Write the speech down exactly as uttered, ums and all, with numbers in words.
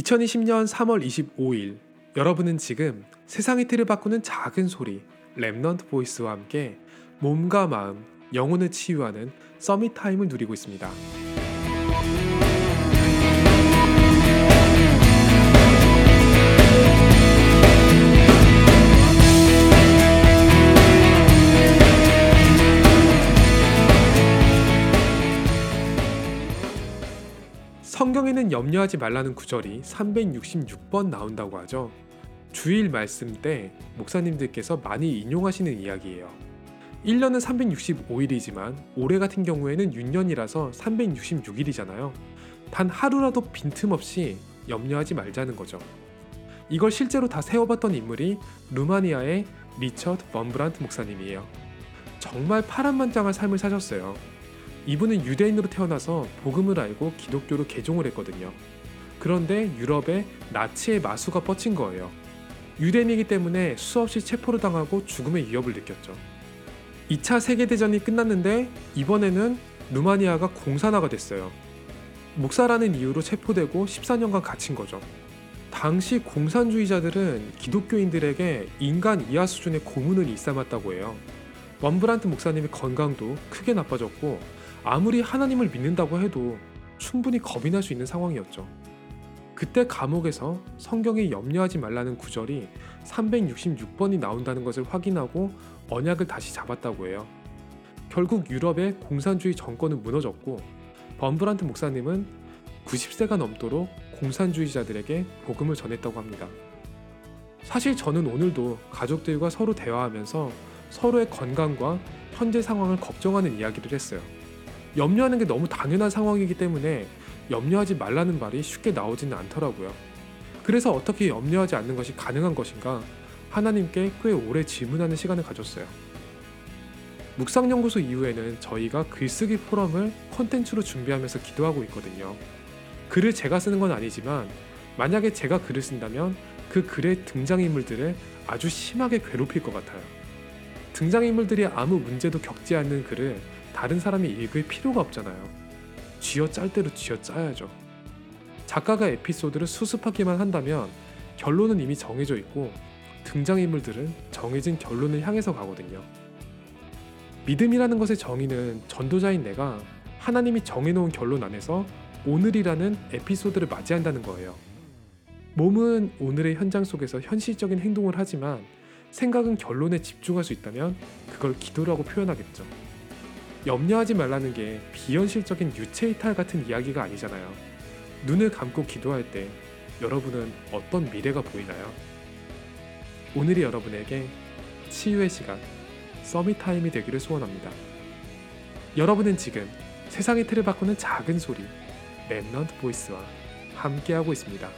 이천이십 년 삼 월 이십오 일 여러분은 지금 세상의 틀을 바꾸는 작은 소리 렘넌트 보이스와 함께 몸과 마음, 영혼을 치유하는 서밋 타임을 누리고 있습니다. 성경에는 염려하지 말라는 구절이 삼백육십육 번 나온다고 하죠. 주일 말씀 때 목사님들께서 많이 인용하시는 이야기예요. 일 년은 삼백육십오 일이지만 올해 같은 경우에는 윤년이라서 삼백육십육 일이잖아요. 단 하루라도 빈틈없이 염려하지 말자는 거죠. 이걸 실제로 다 세워봤던 인물이 루마니아의 리처드 범브란트 목사님이에요. 정말 파란만장한 삶을 사셨어요. 이분은 유대인으로 태어나서 복음을 알고 기독교로 개종을 했거든요. 그런데 유럽에 나치의 마수가 뻗친 거예요. 유대인이기 때문에 수없이 체포를 당하고 죽음의 위협을 느꼈죠. 이 차 세계대전이 끝났는데 이번에는 루마니아가 공산화가 됐어요. 목사라는 이유로 체포되고 십사 년간 갇힌 거죠. 당시 공산주의자들은 기독교인들에게 인간 이하 수준의 고문을 일삼았다고 해요. 웜브란트 목사님의 건강도 크게 나빠졌고 아무리 하나님을 믿는다고 해도 충분히 겁이 날 수 있는 상황이었죠. 그때 감옥에서 성경에 염려하지 말라는 구절이 삼백육십육 번이 나온다는 것을 확인하고 언약을 다시 잡았다고 해요. 결국 유럽의 공산주의 정권은 무너졌고 범브란트 목사님은 구십 세가 넘도록 공산주의자들에게 복음을 전했다고 합니다. 사실 저는 오늘도 가족들과 서로 대화하면서 서로의 건강과 현재 상황을 걱정하는 이야기를 했어요. 염려하는 게 너무 당연한 상황이기 때문에 염려하지 말라는 말이 쉽게 나오지는 않더라고요. 그래서 어떻게 염려하지 않는 것이 가능한 것인가 하나님께 꽤 오래 질문하는 시간을 가졌어요. 묵상연구소 이후에는 저희가 글쓰기 포럼을 콘텐츠로 준비하면서 기도하고 있거든요. 글을 제가 쓰는 건 아니지만 만약에 제가 글을 쓴다면 그 글의 등장인물들을 아주 심하게 괴롭힐 것 같아요. 등장인물들이 아무 문제도 겪지 않는 글을 다른 사람이 읽을 필요가 없잖아요. 쥐어짤 대로 쥐어짜야죠. 작가가 에피소드를 수습하기만 한다면 결론은 이미 정해져 있고 등장인물들은 정해진 결론을 향해서 가거든요. 믿음이라는 것의 정의는 전도자인 내가 하나님이 정해놓은 결론 안에서 오늘이라는 에피소드를 맞이한다는 거예요. 몸은 오늘의 현장 속에서 현실적인 행동을 하지만 생각은 결론에 집중할 수 있다면 그걸 기도라고 표현하겠죠. 염려하지 말라는 게 비현실적인 유체이탈 같은 이야기가 아니잖아요. 눈을 감고 기도할 때 여러분은 어떤 미래가 보이나요? 오늘이 여러분에게 치유의 시간, 서밋타임이 되기를 소원합니다. 여러분은 지금 세상의 틀을 바꾸는 작은 소리, 렘넌트 보이스와 함께하고 있습니다.